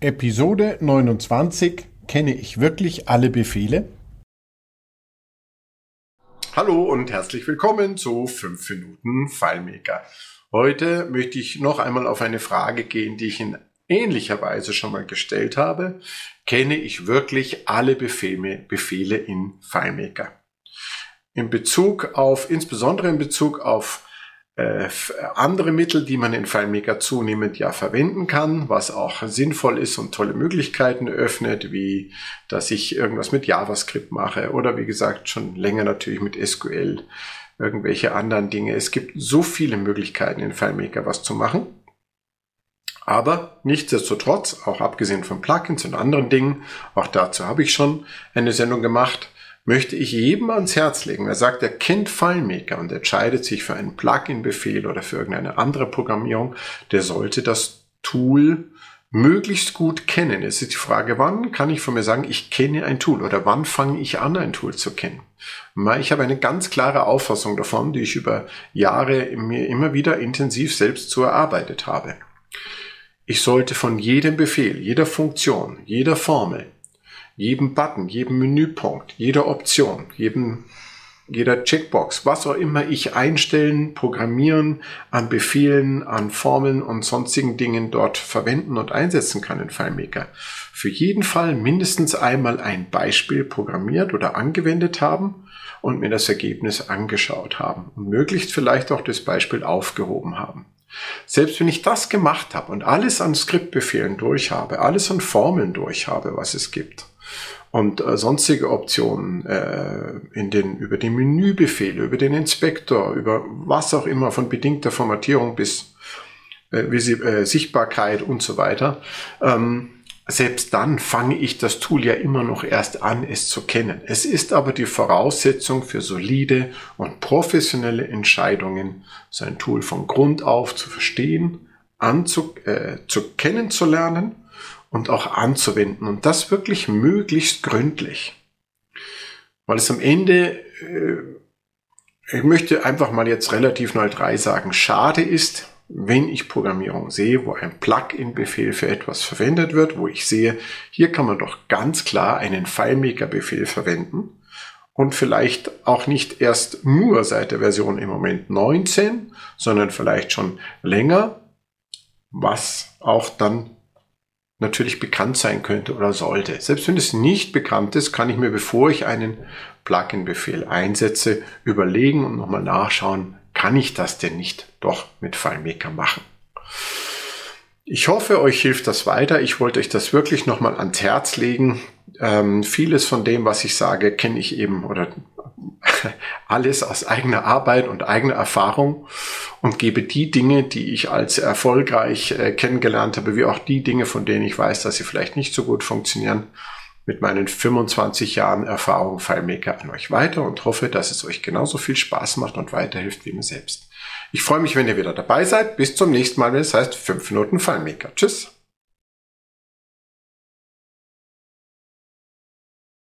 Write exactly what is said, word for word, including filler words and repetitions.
Episode neunundzwanzig. Kenne ich wirklich alle Befehle? Hallo und herzlich willkommen zu fünf Minuten FileMaker. Heute möchte ich noch einmal auf eine Frage gehen, die ich in ähnlicher Weise schon mal gestellt habe. Kenne ich wirklich alle Befehle, Befehle in FileMaker? In Bezug auf, insbesondere in Bezug auf andere Mittel, die man in FileMaker zunehmend ja verwenden kann, was auch sinnvoll ist und tolle Möglichkeiten öffnet, wie dass ich irgendwas mit JavaScript mache oder wie gesagt schon länger natürlich mit S Q L, irgendwelche anderen Dinge. Es gibt so viele Möglichkeiten in FileMaker was zu machen, aber nichtsdestotrotz, auch abgesehen von Plugins und anderen Dingen, auch dazu habe ich schon eine Sendung gemacht, möchte ich jedem ans Herz legen, wer sagt, er kennt FileMaker und entscheidet sich für einen Plugin-Befehl oder für irgendeine andere Programmierung, der sollte das Tool möglichst gut kennen. Es ist die Frage, wann kann ich von mir sagen, ich kenne ein Tool oder wann fange ich an, ein Tool zu kennen? Ich habe eine ganz klare Auffassung davon, die ich über Jahre mir immer wieder intensiv selbst zu erarbeitet habe. Ich sollte von jedem Befehl, jeder Funktion, jeder Formel, jedem Button, jedem Menüpunkt, jeder Option, jedem, jeder Checkbox, was auch immer ich einstellen, programmieren, an Befehlen, an Formeln und sonstigen Dingen dort verwenden und einsetzen kann in FileMaker. Für jeden Fall mindestens einmal ein Beispiel programmiert oder angewendet haben und mir das Ergebnis angeschaut haben und möglichst vielleicht auch das Beispiel aufgehoben haben. Selbst wenn ich das gemacht habe und alles an Skriptbefehlen durch habe, alles an Formeln durch habe, was es gibt, und äh, sonstige Optionen äh, in den, über die Menübefehle, über den Inspektor, über was auch immer, von bedingter Formatierung bis äh, äh, Sichtbarkeit und so weiter, ähm, selbst dann fange ich das Tool ja immer noch erst an, es zu kennen. Es ist aber die Voraussetzung für solide und professionelle Entscheidungen, sein Tool von Grund auf zu verstehen, anzu, äh, zu kennenzulernen und auch anzuwenden. Und das wirklich möglichst gründlich. Weil es am Ende, äh, ich möchte einfach mal jetzt relativ neutral sagen, schade ist, wenn ich Programmierung sehe, wo ein Plugin-Befehl für etwas verwendet wird, wo ich sehe, hier kann man doch ganz klar einen FileMaker-Befehl verwenden und vielleicht auch nicht erst nur seit der Version im Moment neunzehn, sondern vielleicht schon länger, was auch dann natürlich bekannt sein könnte oder sollte. Selbst wenn es nicht bekannt ist, kann ich mir, bevor ich einen Plugin-Befehl einsetze, überlegen und nochmal nachschauen, kann ich das denn nicht doch mit FileMaker machen? Ich hoffe, euch hilft das weiter. Ich wollte euch das wirklich nochmal ans Herz legen. Ähm, vieles von dem, was ich sage, kenne ich eben oder alles aus eigener Arbeit und eigener Erfahrung und gebe die Dinge, die ich als erfolgreich äh, kennengelernt habe, wie auch die Dinge, von denen ich weiß, dass sie vielleicht nicht so gut funktionieren, mit meinen fünfundzwanzig Jahren Erfahrung FileMaker an euch weiter und hoffe, dass es euch genauso viel Spaß macht und weiterhilft wie mir selbst. Ich freue mich, wenn ihr wieder dabei seid. Bis zum nächsten Mal, wenn es heißt fünf Minuten FileMaker. Tschüss!